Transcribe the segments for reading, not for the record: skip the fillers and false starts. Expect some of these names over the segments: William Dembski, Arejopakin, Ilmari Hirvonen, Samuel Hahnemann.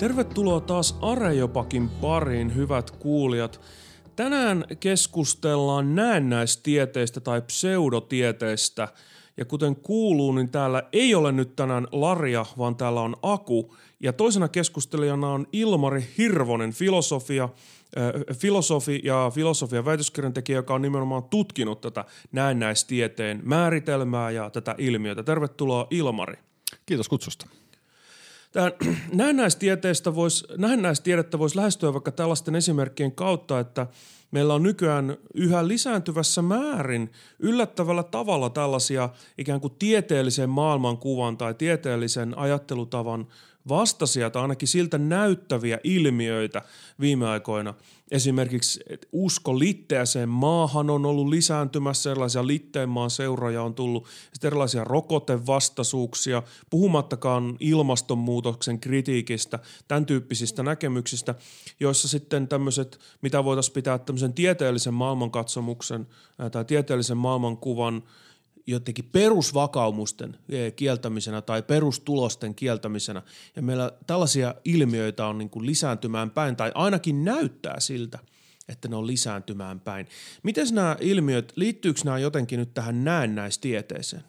Tervetuloa taas Arejopakin pariin, hyvät kuulijat. Tänään keskustellaan näennäistieteistä tai pseudotieteistä. Ja kuten kuuluu, niin täällä ei ole nyt tänään Laria, vaan täällä on Aku. Ja toisena keskustelijana on Ilmari Hirvonen, filosofi ja filosofian väitöskirjan tekijä, joka on nimenomaan tutkinut tätä näennäistieteen määritelmää ja tätä ilmiötä. Tervetuloa, Ilmari. Kiitos kutsusta. Näennäistiedettä voisi lähestyä vaikka tällaisten esimerkkien kautta, että meillä on nykyään yhä lisääntyvässä määrin yllättävällä tavalla tällaisia ikään kuin tieteellisen maailmankuvan tai tieteellisen ajattelutavan vastaisia tai ainakin siltä näyttäviä ilmiöitä viime aikoina. Esimerkiksi usko litteäseen maahan on ollut lisääntymässä, erilaisia litteen maan seuraajia on tullut, erilaisia rokotevastaisuuksia, puhumattakaan ilmastonmuutoksen kritiikistä, tämän tyyppisistä näkemyksistä, joissa sitten tämmöiset, mitä voitaisiin pitää tämmöisen tieteellisen maailmankatsomuksen tai tieteellisen maailmankuvan jotenkin perusvakaumusten kieltämisenä tai perustulosten kieltämisenä. Ja meillä tällaisia ilmiöitä on niin kuin lisääntymään päin, tai ainakin näyttää siltä, että ne on lisääntymään päin. Miten nämä ilmiöt, liittyykö nämä jotenkin nyt tähän näennäistieteeseen?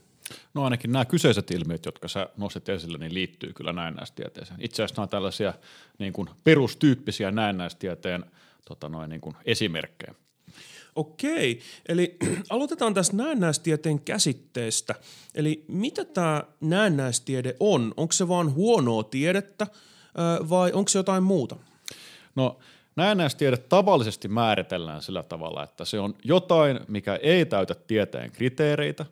No ainakin nämä kyseiset ilmiöt, jotka sä nostit esille, niin liittyy kyllä näennäistieteeseen. Itse asiassa nämä on tällaisia niin kuin perustyyppisiä näennäistieteen niin kuin esimerkkejä. Okei, eli aloitetaan tästä näennäistieteen käsitteestä. Eli mitä tämä näennäistiede on? Onko se vaan huonoa tiedettä vai onko se jotain muuta? No näennäistiede tavallisesti määritellään sillä tavalla, että se on jotain, mikä ei täytä tieteen kriteereitä,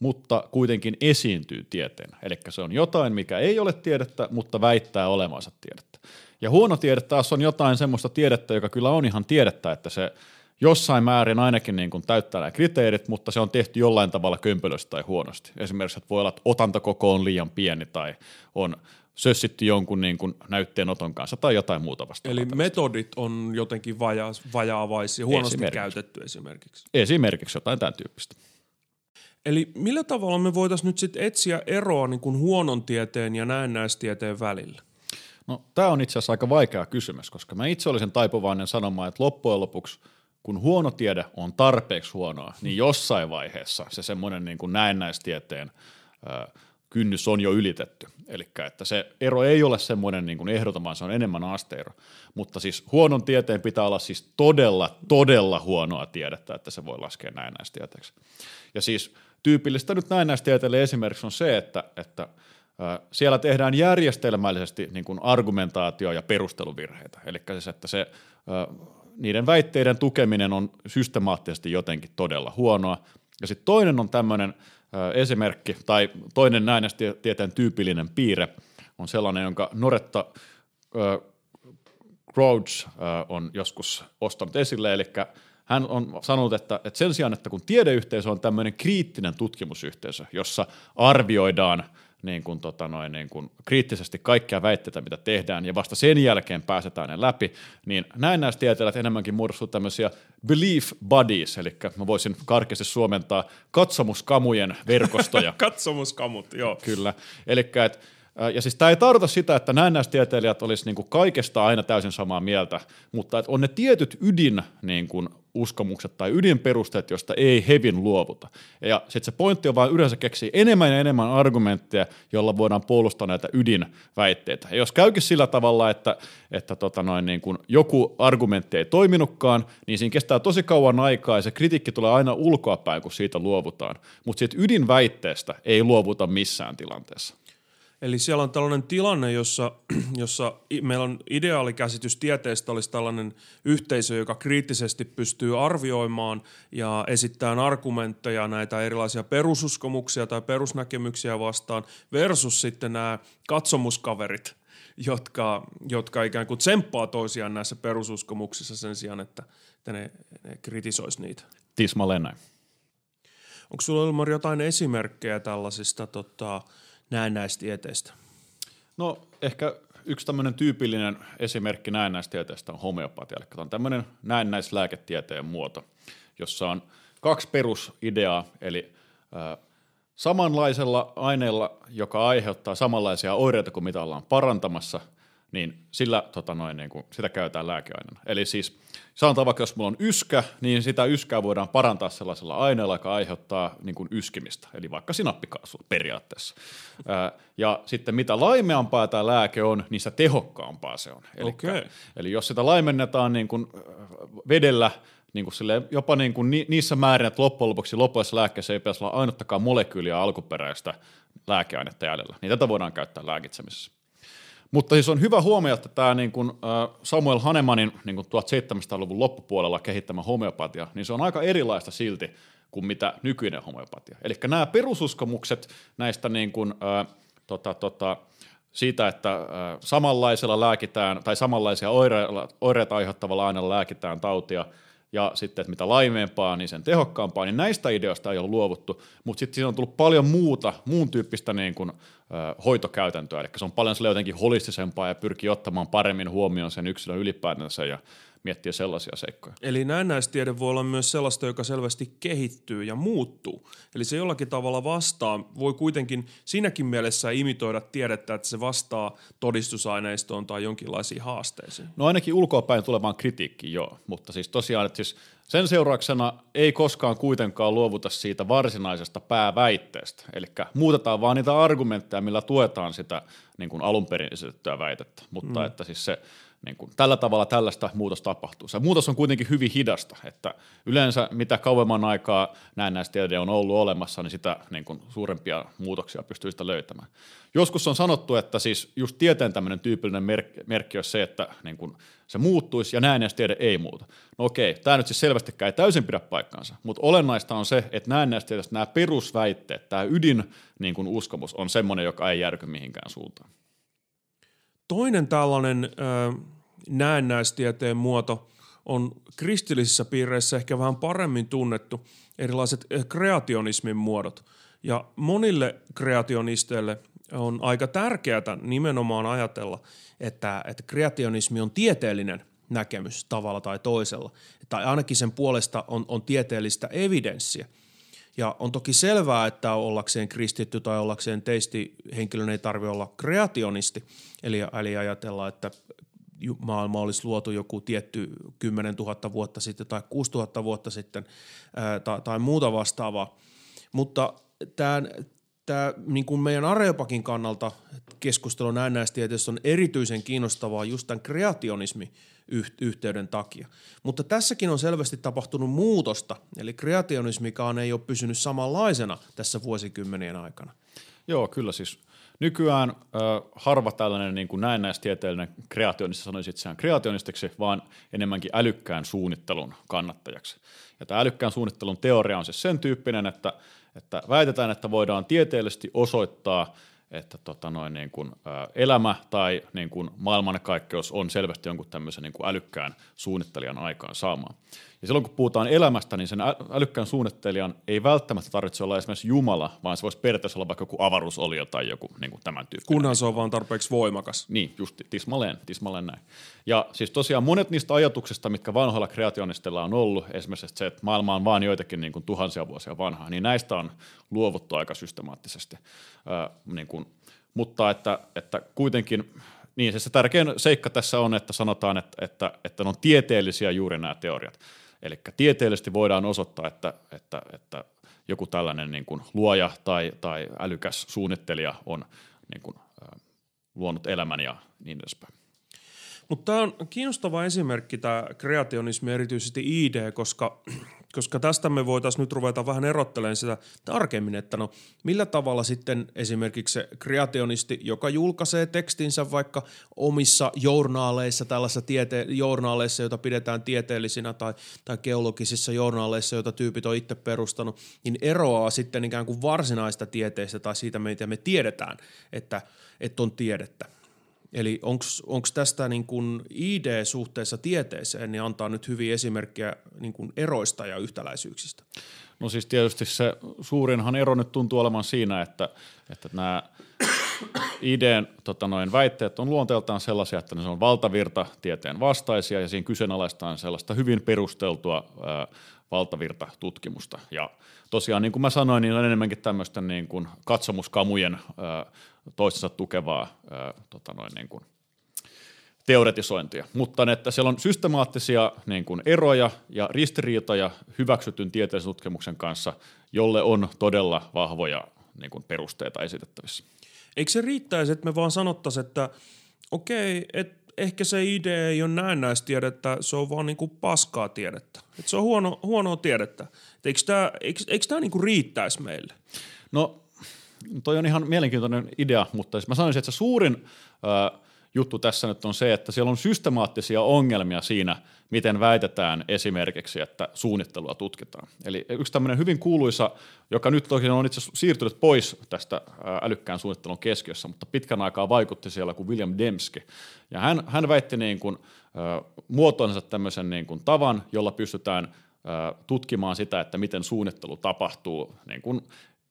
mutta kuitenkin esiintyy tieteenä. Eli se on jotain, mikä ei ole tiedettä, mutta väittää olevansa tiedettä. Ja huono tiede taas on jotain semmoista tiedettä, joka kyllä on ihan tiedettä, että se jossain määrin ainakin niin kuin täyttää nämä kriteerit, mutta se on tehty jollain tavalla kömpelöstä tai huonosti. Esimerkiksi, että voi olla, että otantakoko on liian pieni tai on sössitty jonkun niin kuin näytteenoton kanssa tai jotain muuta vastaavaa. Eli metodit on jotenkin vajaavaisia, huonosti käytetty esimerkiksi. Esimerkiksi jotain tämän tyyppistä. Eli millä tavalla me voitaisiin nyt sitten etsiä eroa niin kuin huonon tieteen ja näennäistieteen välillä? No tämä on itse asiassa aika vaikea kysymys, koska mä itse olisin taipuvainen sanomaan, että loppujen lopuksi kun huono tiede on tarpeeksi huonoa, niin jossain vaiheessa se semmoinen niin kuin näennäistieteen kynnys on jo ylitetty. Eli että se ero ei ole semmoinen niin kuin ehdoton, vaan se on enemmän asteero. Mutta siis huonon tieteen pitää olla siis todella huonoa tiedettä, että se voi laskea näennäistieteeksi. Ja siis tyypillistä nyt näennäistieteelle esimerkiksi on se, että siellä tehdään järjestelmällisesti niin kuin argumentaatio- ja perusteluvirheitä. Eli siis, että se niiden väitteiden tukeminen on systemaattisesti jotenkin todella huonoa. Ja sitten toinen on tämmöinen esimerkki, tai toinen näennäistieteen tyypillinen piirre on sellainen, jonka Noretta Rhodes on joskus ostanut esille, eli hän on sanonut, että sen sijaan, että kun tiedeyhteisö on tämmöinen kriittinen tutkimusyhteisö, jossa arvioidaan niin kuin, niin kuin kriittisesti kaikkia väitteitä, mitä tehdään, ja vasta sen jälkeen pääsetään ne läpi, niin näennäistieteilijät enemmänkin muodostuu tämmöisiä belief bodies, eli mä voisin karkeasti suomentaa katsomuskamujen verkostoja. Katsomuskamut, joo. Kyllä, elikkä et, ja siis tämä ei tarkoita sitä, että näennäistieteilijät olisi niin kuin kaikesta aina täysin samaa mieltä, mutta on ne tietyt ydin niin kuin uskomukset tai ydinperusteet, joista ei hevin luovuta. Ja sitten se pointti on vaan yleensä keksiä enemmän ja enemmän argumentteja, jolla voidaan puolustaa näitä ydinväitteitä. Ja jos käykin sillä tavalla, että niin kun joku argumentti ei toiminutkaan, niin siinä kestää tosi kauan aikaa ja se kritiikki tulee aina ulkoapäin, kun siitä luovutaan. Mutta siitä ydinväitteestä ei luovuta missään tilanteessa. Eli siellä on tällainen tilanne, jossa meillä on ideaalikäsitys tieteestä olisi tällainen yhteisö, joka kriittisesti pystyy arvioimaan ja esittämään argumentteja näitä erilaisia perususkomuksia tai perusnäkemyksiä vastaan versus sitten nämä katsomuskaverit, jotka ikään kuin tsemppaa toisiaan näissä perususkomuksissa sen sijaan, että ne kritisoisi niitä. Tismalleen näin. Onko sulla, Ilmari, jotain esimerkkejä tällaisista näennäistieteistä? No ehkä yksi tämmöinen tyypillinen esimerkki näennäistieteestä on homeopatia, eli on tämmöinen näennäislääketieteen muoto, jossa on kaksi perusideaa, eli samanlaisella aineella, joka aiheuttaa samanlaisia oireita kuin mitä ollaan parantamassa, niin sillä sitä käytetään lääkeaineena. Eli siis sanotaan vaikka, jos mulla on yskä, niin sitä yskää voidaan parantaa sellaisella aineella, joka aiheuttaa niin kuin yskimistä, eli vaikka sinappikaasulla periaatteessa. Ja sitten mitä laimeampaa tämä lääke on, niin sitä tehokkaampaa se on. Eli jos sitä laimennetaan niin kuin vedellä, niin kuin silleen, jopa niin kuin niissä määrin, että loppujen lopuksi lopullisessa lääkkeessä ei pitäisi olla ainuttakaan molekyyliä alkuperäistä lääkeainetta jäljellä, niin tätä voidaan käyttää lääkitsemisessä. Mutta siis on hyvä huomioida, että tämä niin kuin Samuel Hahnemannin niin kuin 1700-luvun loppupuolella kehittämä homeopatia, niin se on aika erilaista silti kuin mitä nykyinen homeopatia. Eli nämä perususkomukset näistä niin kuin, siitä, että samanlaisella lääkitään tai samanlaisia oireita aiheuttavalla aineella lääkitään tautia, ja sitten, että mitä laimeempaa, niin sen tehokkaampaa, niin näistä ideoista ei ole luovuttu, mutta sitten siinä on tullut paljon muun tyyppistä niin kuin, hoitokäytäntöä, eli se on paljon jotenkin holistisempaa ja pyrkii ottamaan paremmin huomioon sen yksilön ylipäätänsä ja miettiä sellaisia seikkoja. Eli näennäistiede voi olla myös sellaista, joka selvästi kehittyy ja muuttuu, eli se jollakin tavalla vastaa, voi kuitenkin siinäkin mielessä imitoida tiedettä, että se vastaa todistusaineistoon tai jonkinlaisiin haasteisiin. No ainakin ulkoapäin tulevaan kritiikkiin joo, mutta siis tosiaan, että siis sen seurauksena ei koskaan kuitenkaan luovuta siitä varsinaisesta pääväitteestä, eli muutetaan vaan niitä argumentteja, millä tuetaan sitä niin kuin alun perin esitettyä väitettä, mutta että siis se niin kuin, tällä tavalla tällaista muutos tapahtuu. Se muutos on kuitenkin hyvin hidasta, että yleensä mitä kauemman aikaa näennäistiede on ollut olemassa, niin sitä niin kuin, suurempia muutoksia pystyy sitä löytämään. Joskus on sanottu, että siis just tieteen tämmöinen tyypillinen merkki olisi se, että niin kuin, se muuttuisi ja näennäistiede ei muuta. No okei, tämä nyt siis selvästikään ei täysin pidä paikkaansa, mutta olennaista on se, että näennäistieteestä nämä perusväitteet, tämä ydin niin kuin, uskomus on semmoinen, joka ei järky mihinkään suuntaan. Toinen tällainen näennäistieteen muoto on kristillisissä piireissä ehkä vähän paremmin tunnettu erilaiset kreationismin muodot. Ja monille kreationisteille on aika tärkeää nimenomaan ajatella, että kreationismi on tieteellinen näkemys tavalla tai toisella. Tai ainakin sen puolesta on tieteellistä evidenssiä. Ja on toki selvää, että ollakseen kristitty tai ollakseen teisti henkilön ei tarvitse olla kreationisti. Eli ajatella, että maailma olisi luotu joku tietty 10 000 vuotta sitten tai 6 000 vuotta sitten tai muuta vastaavaa. Mutta tämä niin kuin meidän Arejopakin kannalta keskustelu näennäistieteessä on erityisen kiinnostavaa just tämän kreationismi-yhteyden takia. Mutta tässäkin on selvästi tapahtunut muutosta, eli kreationismikaan ei ole pysynyt samanlaisena tässä vuosikymmenien aikana. Joo, kyllä siis. Nykyään harva tällainen niin kuin näennäistieteellinen kreationisti sanoisi itseään kreationistiksi, vaan enemmänkin älykkään suunnittelun kannattajaksi. Ja tämä älykkään suunnittelun teoria on siis sen tyyppinen, että väitetään, että voidaan tieteellisesti osoittaa, että niin kuin, elämä tai niin kuin maailmankaikkeus on selvästi jonkun tämmöisen niin kuin älykkään suunnittelijan aikaan saamaan. Ja silloin kun puhutaan elämästä, niin sen älykkään suunnittelijan ei välttämättä tarvitse olla esimerkiksi Jumala, vaan se voisi periaatteessa olla vaikka joku avaruusolio tai joku niin kuin tämän tyyppinen. Kunhan se on vaan tarpeeksi voimakas. Niin, just tismalleen näin. Ja siis tosiaan monet niistä ajatuksista, mitkä vanhoilla kreationistilla on ollut, esimerkiksi se, että maailma on vaan joitakin niin kuin tuhansia vuosia vanhaa, niin näistä on luovuttu aika systemaattisesti. Niin kuin, mutta että kuitenkin. Niin, se tärkein seikka tässä on, että sanotaan, että ne on tieteellisiä juuri nämä teoriat. Eli tieteellisesti voidaan osoittaa, että joku tällainen niin kuin luoja tai älykäs suunnittelija on niin kuin, luonut elämän ja niin edespäin. Mutta tämä on kiinnostava esimerkki tämä kreationismi, erityisesti idea, koska tästä me voitaisiin nyt ruveta vähän erottelemaan sitä tarkemmin, että no millä tavalla sitten esimerkiksi se kreationisti, joka julkaisee tekstinsä vaikka omissa journaaleissa, tällaisissa journaaleissa, joita pidetään tieteellisinä tai geologisissa journaaleissa, joita tyypit on itse perustanut, niin eroaa sitten ikään kuin varsinaista tieteestä tai siitä, mitä me tiedetään, että on tiedettä. Eli onko tästä niin kuin ID-suhteessa tieteeseen, niin antaa nyt hyviä esimerkkejä niin kuin eroista ja yhtäläisyyksistä? No siis tietysti se suurinhan ero nyt tuntuu olevan siinä, että nämä ID:n väitteet on luonteeltaan sellaisia, että ne on valtavirta tieteen vastaisia ja siinä kyseenalaistaan sellaista hyvin perusteltua valtavirtatutkimusta. Ja tosiaan niin kuin mä sanoin, niin on enemmänkin tämmöisten niin kuin katsomuskamujen toistensa tukevaa teoretisointia, mutta että siellä on systemaattisia niin kuin eroja ja ristiriitoja hyväksytyn tieteellisen tutkimuksen kanssa, jolle on todella vahvoja niin kuin perusteita esitettävissä. Eikö se riittäisi, että me vaan sanottaisiin, että okei, että ehkä se idea ei ole näennäistiedettä, se on vaan niin kuin paskaa tiedettä, että se on huonoa tiedettä. Eikö tämä niin kuin riittäisi meille? No toi on ihan mielenkiintoinen idea, mutta mä sanoisin, että se suurin juttu tässä nyt on se, että siellä on systemaattisia ongelmia siinä, miten väitetään esimerkiksi, että suunnittelua tutkitaan. Eli yksi tämmöinen hyvin kuuluisa, joka nyt toki on itse asiassa siirtynyt pois tästä älykkään suunnittelun keskiössä, mutta pitkän aikaa vaikutti siellä kuin William Dembski. Ja hän väitti niin kuin, muotoonsa tämmöisen niin kuin tavan, jolla pystytään tutkimaan sitä, että miten suunnittelu tapahtuu niin kuin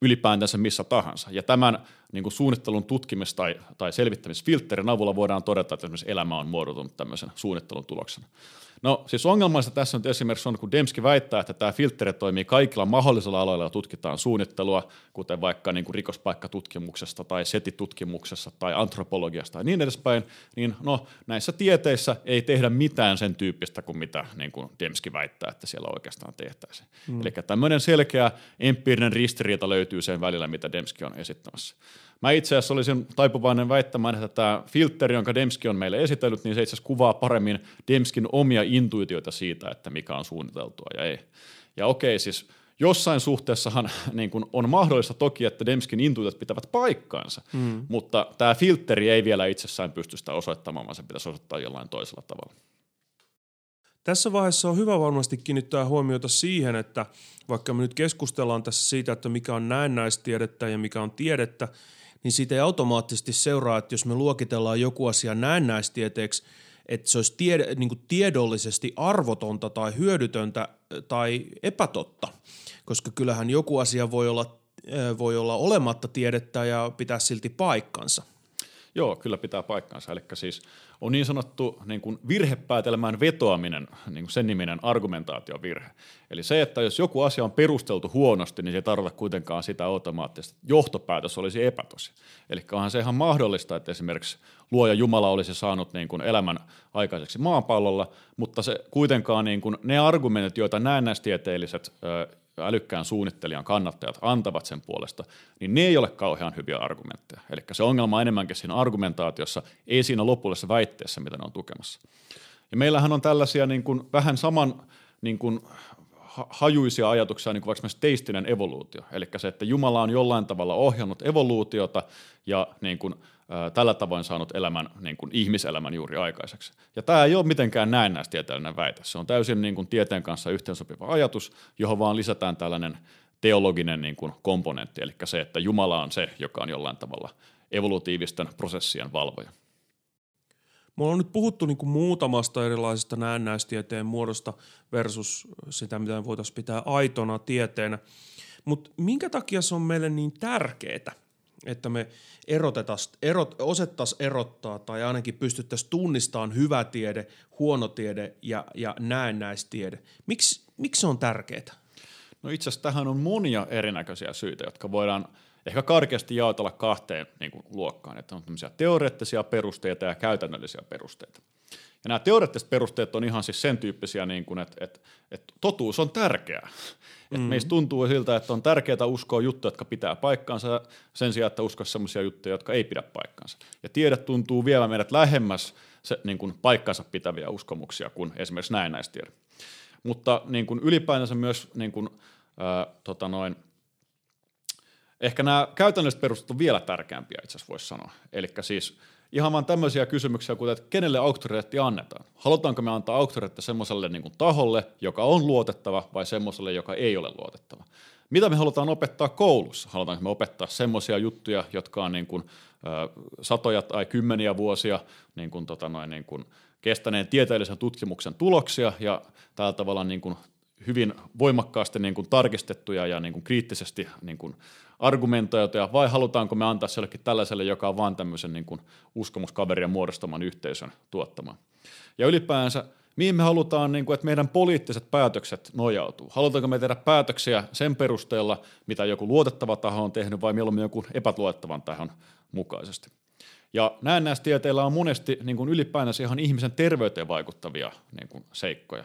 ylipäätänsä missä tahansa. Ja tämän niin kuin suunnittelun tutkimis- tai selvittämisfiltterin avulla voidaan todeta, että esimerkiksi elämä on muodostunut tämmöisen suunnittelun tuloksena. No siis ongelmallista tässä nyt esimerkiksi on, kun Dembski väittää, että tämä filtteri toimii kaikilla mahdollisilla aloilla, tutkitaan suunnittelua, kuten vaikka niin kuin rikospaikkatutkimuksesta tai setitutkimuksessa tai antropologiasta ja niin edespäin, niin no näissä tieteissä ei tehdä mitään sen tyyppistä kuin mitä niin kuin Dembski väittää, että siellä oikeastaan tehtäisiin. Eli tämmöinen selkeä empiirinen ristiriita löytyy sen välillä, mitä Dembski on esittämässä. Mä itse asiassa olisin taipuvainen väittämään, että tämä filtteri, jonka Dembski on meille esitellyt, niin se itse asiassa kuvaa paremmin Dembskin omia intuitioita siitä, että mikä on suunniteltua ja ei. Ja okei, siis jossain suhteessahan niin kun on mahdollista toki, että Dembskin intuitiot pitävät paikkaansa, mutta tämä filtteri ei vielä itsessään pysty sitä osoittamaan, vaan se pitäisi osoittaa jollain toisella tavalla. Tässä vaiheessa on hyvä varmasti kiinnittää huomiota siihen, että vaikka me nyt keskustellaan tässä siitä, että mikä on näennäistiedettä ja mikä on tiedettä, niin siitä ei automaattisesti seuraa, että jos me luokitellaan joku asia näennäistieteeksi, että se olisi niin kuin tiedollisesti arvotonta tai hyödytöntä tai epätotta, koska kyllähän joku asia voi olla olematta tiedettä ja pitää silti paikkansa. Joo, kyllä pitää paikkansa. Eli siis on niin sanottu niin kuin virhepäätelmään vetoaminen, niin kuin sen niminen argumentaatiovirhe. Eli se, että jos joku asia on perusteltu huonosti, niin se ei tarkoita kuitenkaan sitä automaattisesti. Johtopäätös olisi epätosi. Eli onhan se ihan mahdollista, että esimerkiksi luoja Jumala olisi saanut niin kuin elämän aikaiseksi maapallolla, mutta se kuitenkaan niin kuin ne argumentit, joita näennäistieteelliset älykkään suunnittelijan kannattajat antavat sen puolesta, niin ne ei ole kauhean hyviä argumentteja. Eli se ongelma on enemmänkin siinä argumentaatiossa, ei siinä lopullisessa väitteessä, mitä ne on tukemassa. Ja meillähän on tällaisia niin kuin vähän saman niin kuin hajuisia ajatuksia, niin kuin vaikka myös teistinen evoluutio. Eli se, että Jumala on jollain tavalla ohjannut evoluutiota ja niin kuin tällä tavoin saanut elämän, niin kuin ihmiselämän juuri aikaiseksi. Ja tämä ei ole mitenkään näennäistieteellinen väite. Se on täysin niin kuin tieteen kanssa yhteensopiva ajatus, johon vaan lisätään tällainen teologinen niin kuin komponentti, eli se, että Jumala on se, joka on jollain tavalla evolutiivisten prosessien valvoja. Me ollaan nyt puhuttu niin kuin muutamasta erilaisesta näennäistieteen muodosta versus sitä, mitä voitaisiin pitää aitona tieteenä, mutta minkä takia se on meille niin tärkeää, että me osettaisiin erottaa tai ainakin pystyttäisiin tunnistamaan hyvä tiede, huono tiede ja näennäistiede. Miksi se on tärkeää? No itse asiassa tähän on monia erinäköisiä syitä, jotka voidaan ehkä karkeasti jaotella kahteen niin kuin luokkaan. Että on tämmöisiä teoreettisia perusteita ja käytännöllisiä perusteita. Ja nämä teoreettiset perusteet on ihan siis sen tyyppisiä, niin kuin, että totuus on tärkeää. Mm-hmm. Meistä tuntuu siltä, että on tärkeää uskoa juttuja, jotka pitää paikkaansa sen sijaan, että uskoa sellaisia juttuja, jotka ei pidä paikkaansa. Ja tiede tuntuu vievän meidät lähemmäs se, niin kuin paikkansa pitäviä uskomuksia kuin esimerkiksi näennäistiede. Mutta niin kuin ylipäänsä myös niin kuin, ehkä nämä käytännölliset perusteet on vielä tärkeämpiä itse asiassa voisi sanoa. Elikkä siis ihan vaan tämmöisiä kysymyksiä, kuten, että kenelle auktoriteetti annetaan? Halutaanko me antaa auktoriteetti semmoiselle niin kuin taholle, joka on luotettava, vai semmoiselle, joka ei ole luotettava? Mitä me halutaan opettaa koulussa? Halutaanko me opettaa semmoisia juttuja, jotka on niin kuin, satoja tai kymmeniä vuosia niin kuin, niin kuin kestäneen tieteellisen tutkimuksen tuloksia, ja tällä tavalla niin kuin hyvin voimakkaasti niin kuin tarkistettuja ja niin kuin kriittisesti niin kuin argumentoituja, vai halutaanko me antaa sellekin tällaiselle, joka on vaan tämmöisen niin kuin uskomuskaveria muodostaman yhteisön tuottamaan. Ja ylipäänsä, mihin me halutaan, niin kuin, että meidän poliittiset päätökset nojautuu? Halutaanko me tehdä päätöksiä sen perusteella, mitä joku luotettava taho on tehnyt, vai mieluummin joku epäluotettavan tahon mukaisesti? Ja näennäistieteillä on monesti niin kuin ylipäänsä ihan ihmisen terveyteen vaikuttavia niin kuin seikkoja.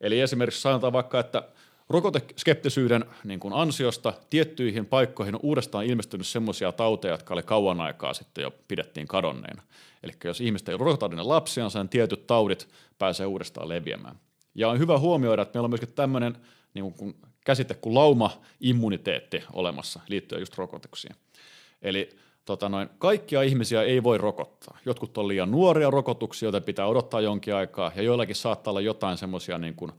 Eli esimerkiksi sanotaan vaikka, että rokoteskeptisyyden niin kuin ansiosta tiettyihin paikkoihin on uudestaan ilmestynyt semmoisia tauteja, jotka oli kauan aikaa sitten jo pidettiin kadonneina. Eli jos ihmiset ei rokotauduneet lapsiansa, niin tietyt taudit pääsee uudestaan leviämään. Ja on hyvä huomioida, että meillä on myöskin tämmöinen niin kuin käsite kuin lauma-immuniteetti olemassa liittyen just rokotuksiin. Eli kaikkia ihmisiä ei voi rokottaa. Jotkut on liian nuoria rokotuksia, joita pitää odottaa jonkin aikaa, ja joillakin saattaa olla jotain semmoisia niin kuin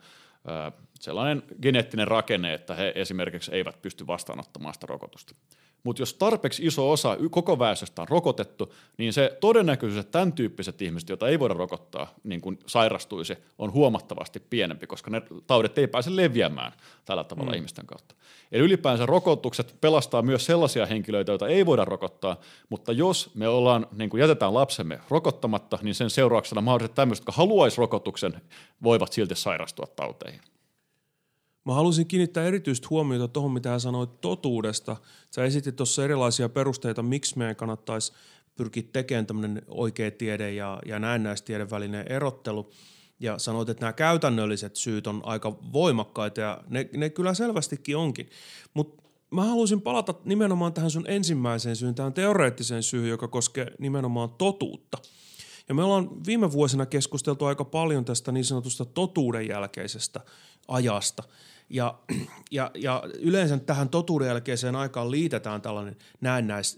sellainen geneettinen rakenne, että he esimerkiksi eivät pysty vastaanottamaan sitä rokotusta. Mutta jos tarpeeksi iso osa koko väestöstä on rokotettu, niin se todennäköisyys, että tämän tyyppiset ihmiset, joita ei voida rokottaa, niin kun sairastuisi, on huomattavasti pienempi, koska ne taudit ei pääse leviämään tällä tavalla ihmisten kautta. Eli ylipäänsä rokotukset pelastaa myös sellaisia henkilöitä, joita ei voida rokottaa, mutta jos me ollaan, niin kun jätetään lapsemme rokottamatta, niin sen seurauksena mahdollisesti tämmöiset, jotka haluaisi rokotuksen, voivat silti sairastua tauteihin. Mä halusin kiinnittää erityistä huomiota tuohon, mitä hän sanoi totuudesta. Sä esitit tuossa erilaisia perusteita, miksi meidän kannattaisi pyrkiä tekemään tämmöinen oikea tiede ja näennäistieden välinen erottelu. Ja sanoit, että nämä käytännölliset syyt on aika voimakkaita ja ne kyllä selvästikin onkin. Mutta mä halusin palata nimenomaan tähän sun ensimmäiseen syyyn, tähän teoreettiseen syyyn, joka koskee nimenomaan totuutta. Ja me ollaan viime vuosina keskusteltu aika paljon tästä niin sanotusta totuuden jälkeisestä ajasta. Ja yleensä tähän totuuden jälkeiseen aikaan liitetään tällainen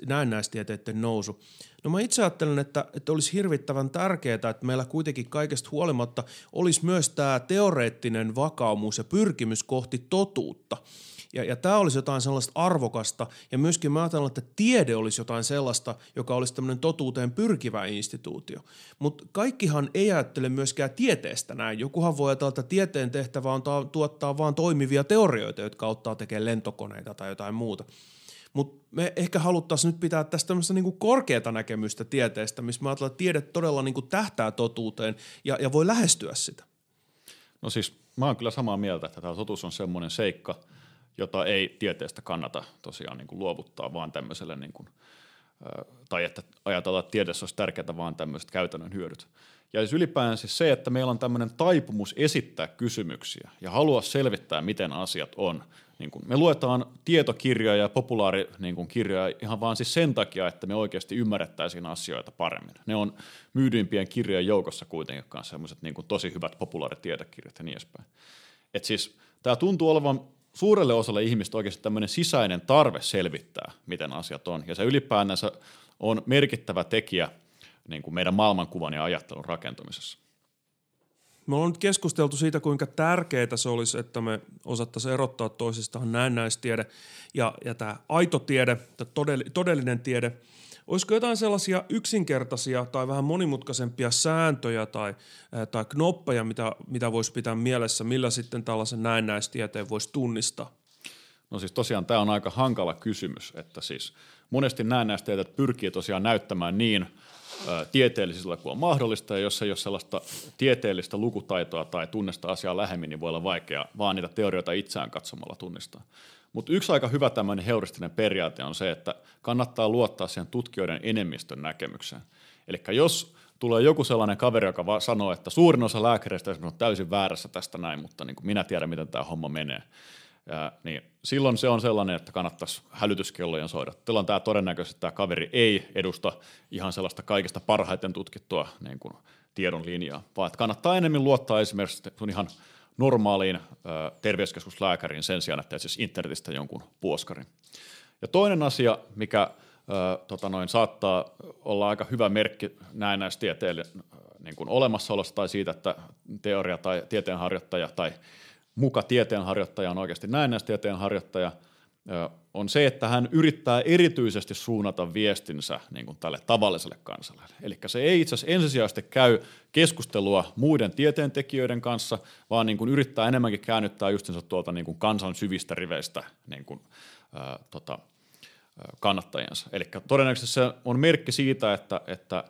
näennäistieteiden nousu. No mä itse ajattelen, että olisi hirvittävän tärkeää, että meillä kuitenkin kaikesta huolimatta olisi myös tämä teoreettinen vakaumus ja pyrkimys kohti totuutta. Ja tämä olisi jotain sellaista arvokasta, ja myöskin mä ajattelen, että tiede olisi jotain sellaista, joka olisi tämmöinen totuuteen pyrkivä instituutio. Mutta kaikkihan ei ajattele myöskään tieteestä näin. Jokuhan voi ajatella, että tieteen tehtävä on tuottaa vaan toimivia teorioita, jotka auttaa tekemään lentokoneita tai jotain muuta. Mutta me ehkä haluttaisiin nyt pitää tästä tämmöistä niinku korkeata näkemystä tieteestä, missä mä ajattelen, että tiede todella niinku tähtää totuuteen ja voi lähestyä sitä. No siis mä oon kyllä samaa mieltä, että tämä totuus on semmoinen seikka, jota ei tieteestä kannata tosiaan niin kuin luovuttaa vaan tämmöiselle, niin kuin, tai että ajatellaan, että tieteessä olisi tärkeää vaan tämmöiset käytännön hyödyt. Ja siis ylipäänsä se, että meillä on tämmöinen taipumus esittää kysymyksiä ja halua selvittää, miten asiat on. Niin kuin me luetaan tietokirjoja ja populaarikirjoja ihan vaan siis sen takia, että me oikeasti ymmärrettäisiin asioita paremmin. Ne on myydyimpien kirjojen joukossa kuitenkin kanssa semmoiset niin kuin tosi hyvät populaaritietokirjat ja niin edespäin. Et siis tämä tuntuu olevan suurelle osalle ihmistä oikeasti tämmöinen sisäinen tarve selvittää, miten asiat on, ja se ylipäänsä on merkittävä tekijä niin kuin meidän maailmankuvan ja ajattelun rakentumisessa. Me ollaan nyt keskusteltu siitä, kuinka tärkeää se olisi, että me osattaisiin erottaa toisistaan näennäistiede ja tämä aito tiede, tämä todellinen tiede. Olisiko jotain sellaisia yksinkertaisia tai vähän monimutkaisempia sääntöjä tai knoppeja, mitä voisi pitää mielessä, millä sitten tällaisen näennäistieteen voisi tunnistaa? No siis tosiaan tämä on aika hankala kysymys, että siis monesti näennäistieteet pyrkii tosiaan näyttämään niin tieteellisillä kuin on mahdollista, ja jos ei ole sellaista tieteellistä lukutaitoa tai tunnesta asiaa lähemmin, niin voi olla vaikea vaan niitä teorioita itseään katsomalla tunnistaa. Mutta yksi aika hyvä tämmöinen heuristinen periaate on se, että kannattaa luottaa siihen tutkijoiden enemmistön näkemykseen. Eli jos tulee joku sellainen kaveri, joka sanoo, että suurin osa lääkäreistä on täysin väärässä tästä näin, mutta niin kuin minä tiedän, miten tämä homma menee, niin silloin se on sellainen, että kannattaisi hälytyskellojen soida. Silloin tämä todennäköisesti tämä kaveri ei edusta ihan sellaista kaikista parhaiten tutkittua niin kuin tiedon linjaa, vaan kannattaa enemmän luottaa esimerkiksi sun ihan normaaliin terveyskeskuslääkäriin sen sijaan, että siis internetistä jonkun puoskarin. Ja toinen asia, mikä saattaa olla aika hyvä merkki näennäistieteelle niin kuin olemassaolosta tai siitä, että teoria tai tieteenharjoittaja tai muka tieteenharjoittaja on oikeasti näennäistieteenharjoittaja, on se, että hän yrittää erityisesti suunnata viestinsä niin kuin tälle tavalliselle kansalle. Eli se ei itse asiassa ensisijaisesti käy keskustelua muiden tieteentekijöiden kanssa, vaan niin kuin yrittää enemmänkin käännyttää justiinsa tuolta niin kuin kansan syvistä riveistä niin kuin, kannattajansa. Eli todennäköisesti se on merkki siitä, että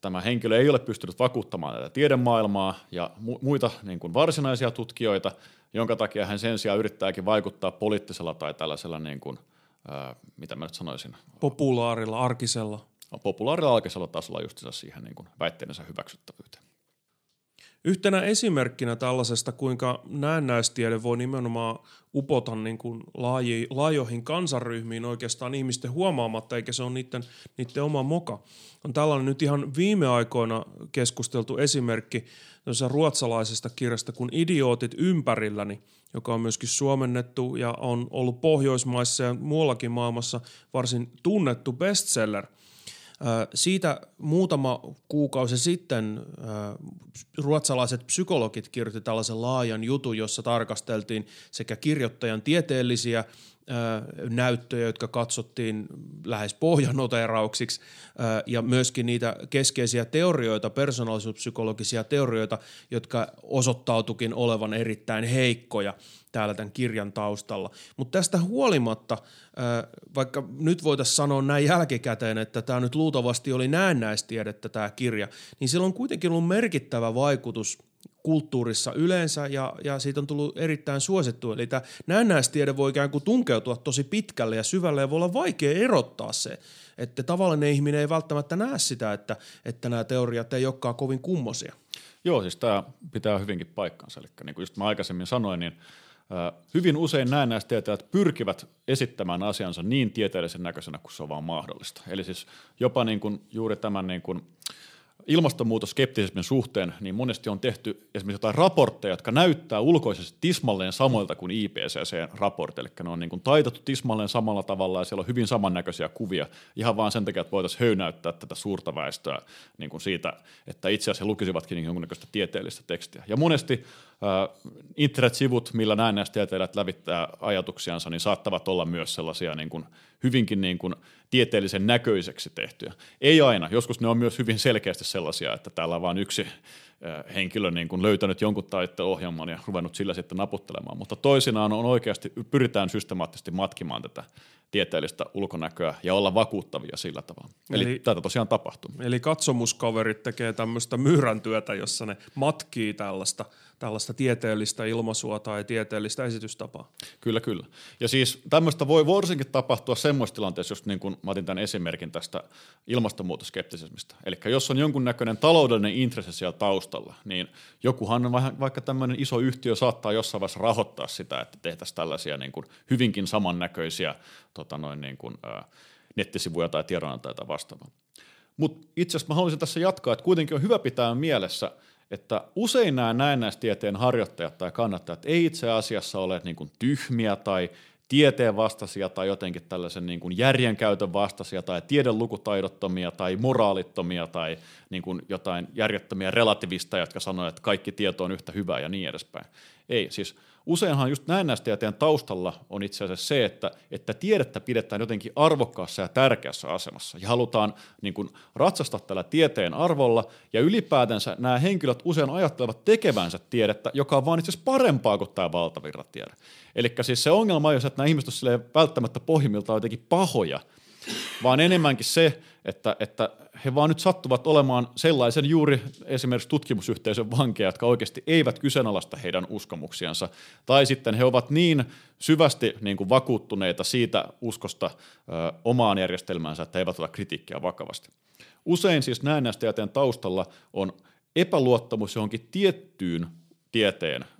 tämä henkilö ei ole pystynyt vakuuttamaan tätä tiedemaailmaa ja muita niin kuin varsinaisia tutkijoita, jonka takia hän sen sijaan yrittääkin vaikuttaa poliittisella tai tällaisella, niin kuin, mitä mä nyt sanoisin? Populaarilla, arkisella. populaarilla alkeisella tasolla justiinsa siihen niin kuin väitteensä hyväksyttävyyteen. Yhtenä esimerkkinä tällaisesta, kuinka näennäistiede voi nimenomaan upota niin kuin laajoihin kansanryhmiin oikeastaan ihmisten huomaamatta, eikä se ole niiden oma moka. On tällainen nyt ihan viime aikoina keskusteltu esimerkki ruotsalaisesta kirjasta kuin Idiootit ympärilläni, joka on myöskin suomennettu ja on ollut Pohjoismaissa ja muuallakin maailmassa varsin tunnettu bestseller. Siitä muutama kuukausi sitten ruotsalaiset psykologit kirjoitti tällaisen laajan jutun, jossa tarkasteltiin sekä kirjoittajan tieteellisiä näyttöjä, jotka katsottiin lähes pohjanoteerauksiksi, ja myöskin niitä keskeisiä teorioita, persoonallisuuspsykologisia teorioita, jotka osoittautukin olevan erittäin heikkoja täällä tämän kirjan taustalla. Mutta tästä huolimatta, vaikka nyt voitaisiin sanoa näin jälkikäteen, että tämä nyt luultavasti oli näennäistiedettä tämä kirja, niin sillä on kuitenkin ollut merkittävä vaikutus kulttuurissa yleensä ja siitä on tullut erittäin suosittu. Eli tämä näennäistiede voi ikään kuin tunkeutua tosi pitkälle ja syvälle ja voi olla vaikea erottaa se, että tavallinen ihminen ei välttämättä näe sitä, että nämä teoriat ei olekaan kovin kummosia. Joo, siis tämä pitää hyvinkin paikkansa. Eli niin kuin just mä aikaisemmin sanoin, niin hyvin usein näennäistietäjät pyrkivät esittämään asiansa niin tieteellisen näköisenä kuin se on vaan mahdollista. Eli siis jopa niin kuin juuri tämän niin kuin ilmastonmuutoskeptisismin suhteen niin monesti on tehty esimerkiksi jotain raportteja, jotka näyttää ulkoisesti tismalleen samoilta kuin IPCC-raportti, eli ne on niin kuin taitettu tismalleen samalla tavalla ja siellä on hyvin samannäköisiä kuvia, ihan vaan sen takia, että voitaisiin höynäyttää tätä suurta väestöä niin kuin siitä, että itse asiassa he lukisivatkin jonkunnäköistä tieteellistä tekstiä. Ja monesti internet-sivut, millä näennäistieteilijät lävittää ajatuksiansa, niin saattavat olla myös sellaisia niin kuin hyvinkin niin kuin tieteellisen näköiseksi tehtyjä. Ei aina, joskus ne on myös hyvin selkeästi sellaisia, että täällä on vain yksi henkilö niin kuin löytänyt jonkun taitteen ohjelman ja ruvennut sillä sitten naputtelemaan, mutta toisinaan on oikeasti, pyritään systemaattisesti matkimaan tätä tieteellistä ulkonäköä ja olla vakuuttavia sillä tavalla. Eli tätä tosiaan tapahtuu. Eli katsomuskaverit tekee tämmöistä myyrän työtä, jossa ne matkii tällaista tieteellistä ilmaisua tai tieteellistä esitystapaa. Kyllä, kyllä. Ja siis tämmöistä voi varsinkin tapahtua semmoisessa tilanteessa, just niin kuin mä otin tämän esimerkin tästä ilmastonmuutoskeptisismistä. Eli jos on jonkunnäköinen taloudellinen intressi siellä taustalla, niin jokuhan vaikka tämmöinen iso yhtiö saattaa jossain vaiheessa rahoittaa sitä, että tehtäisiin tällaisia niin kuin hyvinkin samannäköisiä nettisivuja tai tiedonantajia tai vastaavaa. Mutta itse asiassa mä haluaisin tässä jatkaa, että kuitenkin on hyvä pitää mielessä, että usein nämä näennäistieteen harjoittajat tai kannattajat ei itse asiassa ole niin kuin tyhmiä tai tieteen vastaisia tai jotenkin tällaisen niin kuin järjenkäytön vastaisia tai tiedelukutaidottomia tai moraalittomia tai niin kuin jotain järjettömiä relativisteja, jotka sanoo, että kaikki tieto on yhtä hyvää ja niin edespäin. Ei, siis useinhan just näennäistieteen taustalla on itse asiassa se, että tiedettä pidetään jotenkin arvokkaassa ja tärkeässä asemassa ja halutaan niin kuin ratsastaa tällä tieteen arvolla ja ylipäätänsä nämä henkilöt usein ajattelevat tekevänsä tiedettä, joka on vaan itse asiassa parempaa kuin tämä valtavirratiede. Eli siis se ongelma on jo se, että nämä ihmiset on välttämättä pohjimmiltaan jotenkin pahoja, vaan enemmänkin se, että he vaan nyt sattuvat olemaan sellaisen juuri esimerkiksi tutkimusyhteisön vankeja, jotka oikeasti eivät kyseenalaista heidän uskomuksiansa. Tai sitten he ovat niin syvästi niin kuin vakuuttuneita siitä uskosta omaan järjestelmäänsä, että he eivät ole kritiikkiä vakavasti. Usein siis näennäistieteen taustalla on epäluottamus johonkin tiettyyn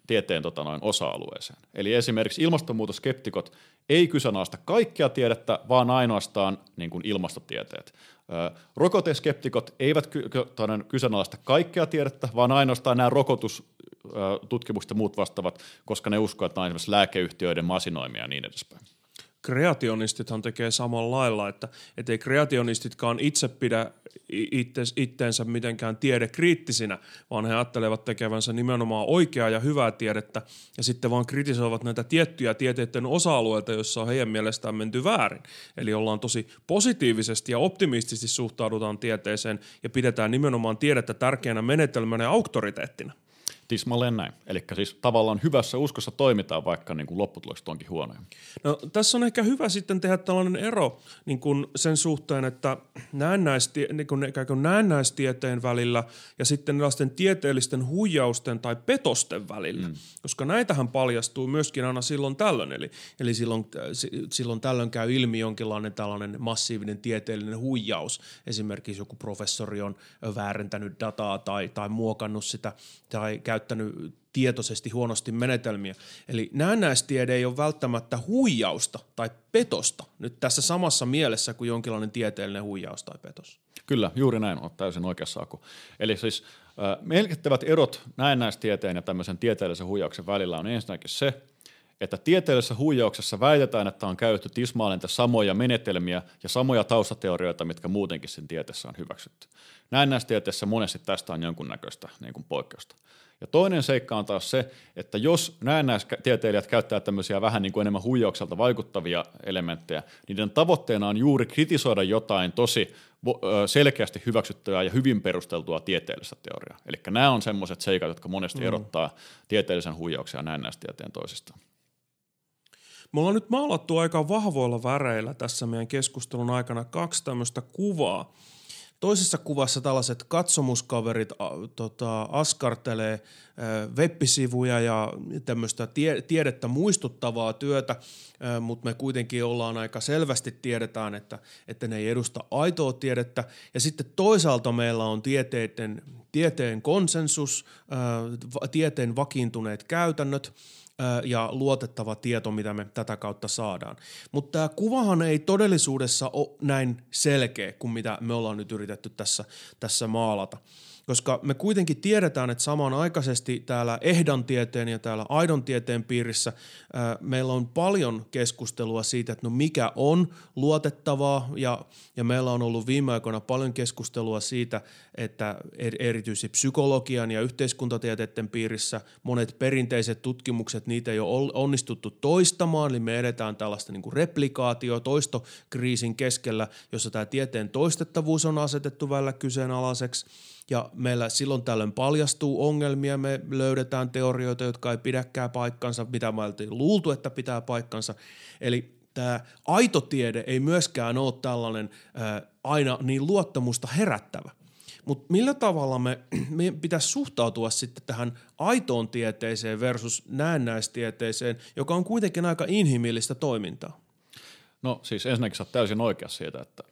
tieteen osa-alueeseen. Eli esimerkiksi ilmastonmuutoskeptikot ei kyseenalaista kaikkea tiedettä, vaan ainoastaan niin kuin ilmastotieteet. Rokoteskeptikot eivät kyseenalaista kaikkea tiedettä, vaan ainoastaan nämä rokotustutkimukset ja muut vastaavat, koska ne uskovat, että nämä on esimerkiksi lääkeyhtiöiden masinoimia ja niin edespäin. Kreationistithan tekee samalla lailla, että ei kreationistitkaan itse pidä itteensä mitenkään tiedekriittisinä, vaan he ajattelevat tekevänsä nimenomaan oikeaa ja hyvää tiedettä ja sitten vaan kritisoivat näitä tiettyjä tieteiden osa-alueita, joissa on heidän mielestään menty väärin. Eli ollaan tosi positiivisesti ja optimistisesti suhtaudutaan tieteeseen ja pidetään nimenomaan tiedettä tärkeänä menetelmänä ja auktoriteettina. Tismalleen näin. Eli siis tavallaan hyvässä uskossa toimitaan, vaikka niin kuin lopputulokset onkin huonoja. No, tässä on ehkä hyvä sitten tehdä tällainen ero niin kuin sen suhteen, että näennäistieteen välillä ja sitten näiden tieteellisten huijausten tai petosten välillä, koska näitähän paljastuu myöskin aina silloin tällöin. Eli silloin tällöin käy ilmi jonkinlainen tällainen massiivinen tieteellinen huijaus. Esimerkiksi joku professori on väärentänyt dataa tai muokannut sitä tai käyttänyt tietoisesti huonosti menetelmiä. Eli näennäistiede ei ole välttämättä huijausta tai petosta nyt tässä samassa mielessä kuin jonkinlainen tieteellinen huijaus tai petos. Kyllä, juuri näin, on täysin oikeassa Aku. Eli siis merkittävät erot näennäistieteen ja tämmöisen tieteellisen huijauksen välillä on ensinnäkin se, että tieteellisessä huijauksessa väitetään, että on käytetty tismaalleen samoja menetelmiä ja samoja taustateorioita, mitkä muutenkin sen tieteessä on hyväksytty. Näennäistieteessä monesti tästä on jonkunnäköistä niin kuin poikkeusta. Ja toinen seikka on taas se, että jos näennäistieteilijät käyttää tämmöisiä vähän niin kuin enemmän huijaukselta vaikuttavia elementtejä, niiden tavoitteena on juuri kritisoida jotain tosi selkeästi hyväksyttävää ja hyvin perusteltua tieteellistä teoriaa. Eli nämä on semmoiset seikat, jotka monesti erottaa tieteellisen huijauksen ja näennäistieteen toisistaan. Me ollaan nyt maalattu aika vahvoilla väreillä tässä meidän keskustelun aikana kaksi tämmöistä kuvaa. Toisessa kuvassa tällaiset katsomuskaverit askartelee web-sivuja ja tämmöistä tiedettä muistuttavaa työtä, mutta me kuitenkin tiedetään, että ne ei edusta aitoa tiedettä. Ja sitten toisaalta meillä on tieteen konsensus, tieteen vakiintuneet käytännöt ja luotettava tieto, mitä me tätä kautta saadaan. Mutta tämä kuvahan ei todellisuudessa ole näin selkeä kuin mitä me ollaan nyt yritetty tässä maalata, koska me kuitenkin tiedetään, että samanaikaisesti täällä ehdantieteen ja täällä aidon tieteen piirissä meillä on paljon keskustelua siitä, että no mikä on luotettavaa, ja meillä on ollut viime aikoina paljon keskustelua siitä, että erityisesti psykologian ja yhteiskuntatieteiden piirissä monet perinteiset tutkimukset, niitä ei ole onnistuttu toistamaan, eli me edetään tällaista niin kuin toistokriisin keskellä, jossa tämä tieteen toistettavuus on asetettu välillä kyseenalaiseksi. Ja meillä silloin tällöin paljastuu ongelmia, me löydetään teorioita, jotka ei pidäkään paikkansa, mitä me oltiin luultu, että pitää paikkansa. Eli tämä aito tiede ei myöskään ole tällainen aina niin luottamusta herättävä. Mutta millä tavalla me pitäisi suhtautua sitten tähän aitoon tieteeseen versus näennäistieteeseen, joka on kuitenkin aika inhimillistä toimintaa? No siis ensinnäkin sä oot täysin oikea siitä, että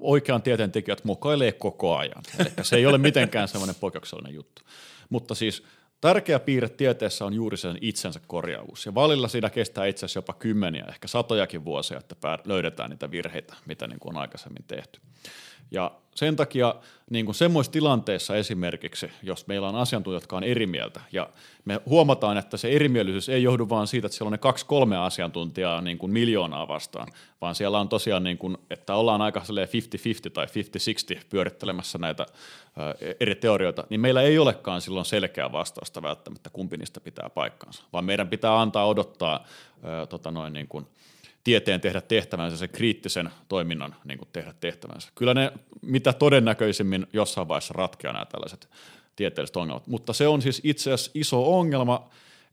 oikean tieteentekijät mukailee koko ajan. Eli se ei ole mitenkään semmoinen poikkeuksellinen juttu. Mutta siis tärkeä piirre tieteessä on juuri sen itsensä korjaavuus. Ja välillä siinä kestää itse asiassa jopa kymmeniä, ehkä satojakin vuosia, että löydetään niitä virheitä, mitä niin kuin on aikaisemmin tehty. Ja sen takia niin kuin semmoisessa tilanteessa esimerkiksi, jos meillä on asiantuntijat, jotka on eri mieltä, ja me huomataan, että se erimielisyys ei johdu vaan siitä, että siellä on ne 2-3 asiantuntijaa niin kuin miljoonaa vastaan, vaan siellä on tosiaan, niin kuin, että ollaan aika 50-50 tai 50-60 pyörittelemässä näitä eri teorioita, niin meillä ei olekaan silloin selkeää vastausta välttämättä, kumpi niistä pitää paikkaansa, vaan meidän pitää antaa odottaa niin kuin tieteen tehdä tehtävänsä, sen kriittisen toiminnan niin kuin tehdä tehtävänsä. Kyllä ne mitä todennäköisimmin jossain vaiheessa ratkeaa nämä tällaiset tieteelliset ongelmat, mutta se on siis itse asiassa iso ongelma,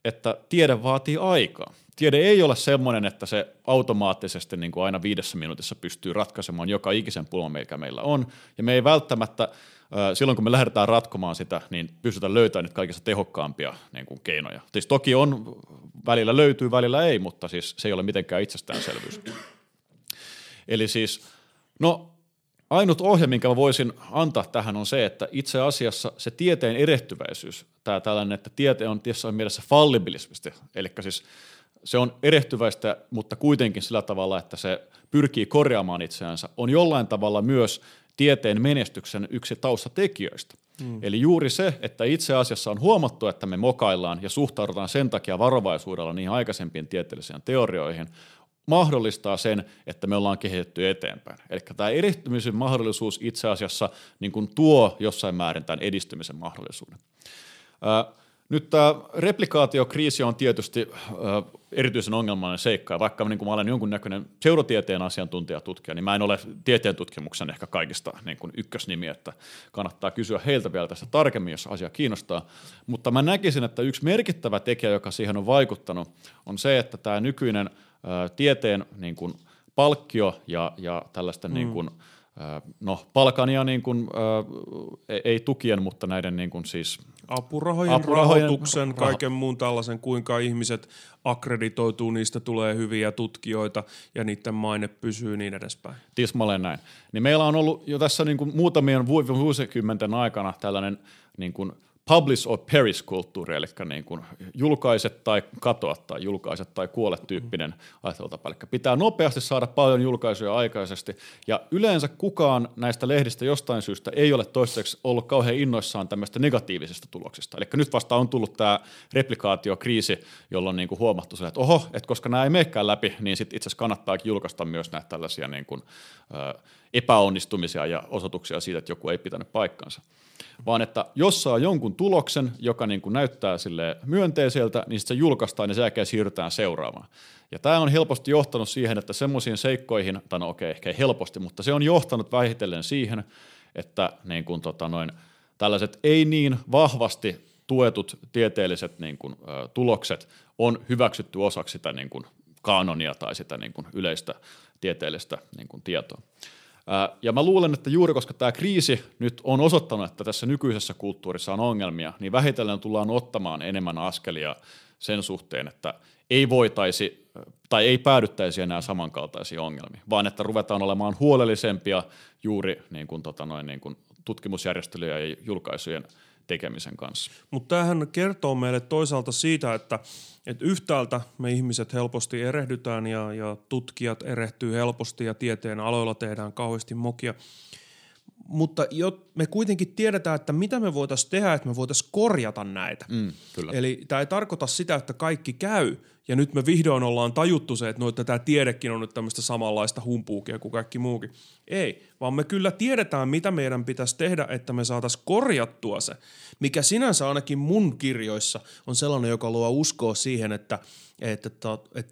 että tiede vaatii aikaa. Tiede ei ole semmoinen, että se automaattisesti niin kuin aina 5 minuutissa pystyy ratkaisemaan joka ikisen pulman, mikä meillä on, ja me ei välttämättä silloin, kun me lähdetään ratkomaan sitä, niin pystytään löytämään nyt kaikista tehokkaampia niin kuin keinoja. Siis toki on, välillä löytyy, välillä ei, mutta siis se ei ole mitenkään itsestäänselvyys. Eli siis, no ainut ohje, minkä mä voisin antaa tähän on se, että itse asiassa se tieteen erehtyväisyys, tämä tällainen, että tiete on tietyssä mielessä fallibilisti, eli siis se on erehtyväistä, mutta kuitenkin sillä tavalla, että se pyrkii korjaamaan itseänsä, on jollain tavalla myös tieteen menestyksen yksi taustatekijöistä. Eli juuri se, että itse asiassa on huomattu, että me mokaillaan ja suhtaudutaan sen takia varovaisuudella niihin aikaisempiin tieteellisiin teorioihin, mahdollistaa sen, että me ollaan kehitetty eteenpäin. Eli tämä edistymisen mahdollisuus itse asiassa niin kuin tuo jossain määrin tämän edistymisen mahdollisuuden. Nyt tämä replikaatiokriisi on tietysti erityisen ongelmallinen seikka, ja vaikka niin mä olen jonkunnäköinen seurotieteen asiantuntijatutkija, niin mä en ole tieteen tutkimuksen ehkä kaikista niin kuin ykkösnimi, että kannattaa kysyä heiltä vielä tästä tarkemmin, jos asia kiinnostaa, mutta mä näkisin, että yksi merkittävä tekijä, joka siihen on vaikuttanut, on se, että tämä nykyinen tieteen niin kuin palkkio ja tällaisten niin kuin, no palkan ja niin kuin, ei tukien, mutta näiden niin kuin siis apurahojen rahoituksen, kaiken muun tällaisen, kuinka ihmiset akkreditoituu, niistä tulee hyviä tutkijoita ja niiden maine pysyy niin edespäin. Tismalleen näin. Niin meillä on ollut jo tässä niin kuin muutamien vuosikymmenten aikana tällainen niin kuin publish or perish-kulttuuri, eli niin kuin julkaiset tai katoa tai julkaiset tai kuole tyyppinen ajattelutapa. Eli pitää nopeasti saada paljon julkaisuja aikaisesti, ja yleensä kukaan näistä lehdistä jostain syystä ei ole toistaiseksi ollut kauhean innoissaan tämmöistä negatiivisista tuloksista. Eli nyt vasta on tullut tämä replikaatiokriisi, jolloin niin kuin huomattu se, että oho, että koska nämä ei meekään läpi, niin sitten itse asiassa kannattaakin julkaista myös näitä tällaisia niin kuin, epäonnistumisia ja osoituksia siitä, että joku ei pitänyt paikkansa. Vaan että jos saa jonkun tuloksen, joka niin kuin näyttää sille myönteiseltä, niin sitten se julkaistaan ja sen jälkeen siirrytään seuraavaan. Ja tämä on helposti johtanut siihen, että semmoisiin seikkoihin, tai no okei, ehkä ei helposti, mutta se on johtanut vähitellen siihen, että niin kuin tällaiset ei niin vahvasti tuetut tieteelliset niin kuin, tulokset on hyväksytty osaksi sitä niin kuin kaanonia tai sitä niin kuin yleistä tieteellistä niin kuin tietoa. Ja mä luulen, että juuri koska tämä kriisi nyt on osoittanut, että tässä nykyisessä kulttuurissa on ongelmia, niin vähitellen tullaan ottamaan enemmän askelia sen suhteen, että ei voitaisi tai ei päädyttäisi enää samankaltaisiin ongelmiin, vaan että ruvetaan olemaan huolellisempia juuri niin kuin, niin kuin tutkimusjärjestelyjä ja julkaisujen tekemisen kanssa. Mutta tämähän kertoo meille toisaalta siitä, että yhtäältä me ihmiset helposti erehdytään ja tutkijat erehtyy helposti ja tieteen aloilla tehdään kauheasti mokia. Mutta me kuitenkin tiedetään, että mitä me voitaisiin tehdä, että me voitaisiin korjata näitä. Kyllä. Eli tämä ei tarkoita sitä, että kaikki käy. Ja nyt me vihdoin ollaan tajuttu se, että tämä tiedekin on nyt tämmöistä samanlaista humpuukia kuin kaikki muukin. Ei, vaan me kyllä tiedetään, mitä meidän pitäisi tehdä, että me saataisiin korjattua se, mikä sinänsä ainakin mun kirjoissa on sellainen, joka luo uskoa siihen, että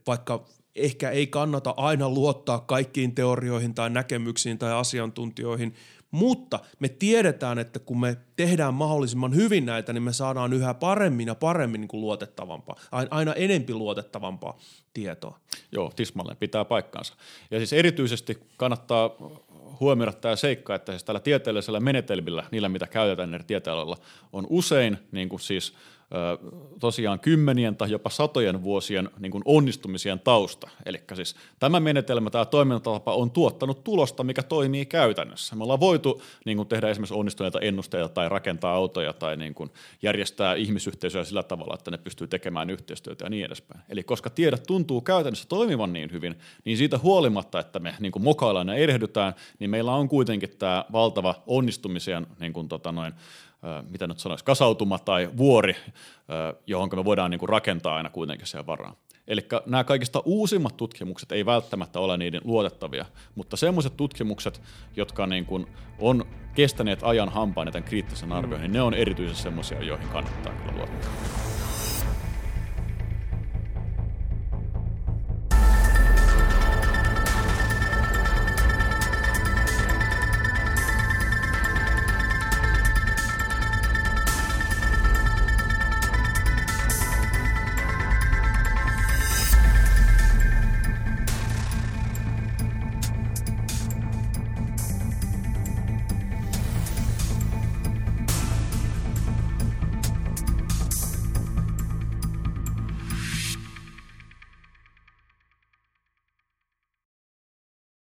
vaikka ehkä ei kannata aina luottaa kaikkiin teorioihin tai näkemyksiin tai asiantuntijoihin, mutta me tiedetään, että kun me tehdään mahdollisimman hyvin näitä, niin me saadaan yhä paremmin ja paremmin niin kuin luotettavampaa, aina enempi luotettavampaa tietoa. Joo, tismalleen pitää paikkaansa. Ja siis erityisesti kannattaa huomioida tämä seikka, että siis tällä tieteellisellä menetelmillä, niillä mitä käytetään eri tieteellä, on usein niin kuin siis tosiaan kymmenien tai jopa satojen vuosien niin kuin onnistumisien tausta. Eli siis tämä menetelmä, tämä toimintatapa on tuottanut tulosta, mikä toimii käytännössä. Me ollaan voitu niin kuin tehdä esimerkiksi onnistuneita ennusteita tai rakentaa autoja tai niin kuin järjestää ihmisyhteisöä sillä tavalla, että ne pystyy tekemään yhteistyötä ja niin edespäin. Eli koska tiedot tuntuu käytännössä toimivan niin hyvin, niin siitä huolimatta, että me niin kuin mokaillaan ja erehdytään, niin meillä on kuitenkin tämä valtava onnistumisien niin kuin mitä nyt sanoisi, kasautuma tai vuori, johon me voidaan niin kuin rakentaa aina kuitenkin sen varaan. Eli nämä kaikista uusimmat tutkimukset ei välttämättä ole niiden luotettavia, mutta semmoiset tutkimukset, jotka niin kuin on kestäneet ajan hampaan ja tämän kriittisen arvioon, niin ne on erityisesti semmoisia, joihin kannattaa kyllä luottaa.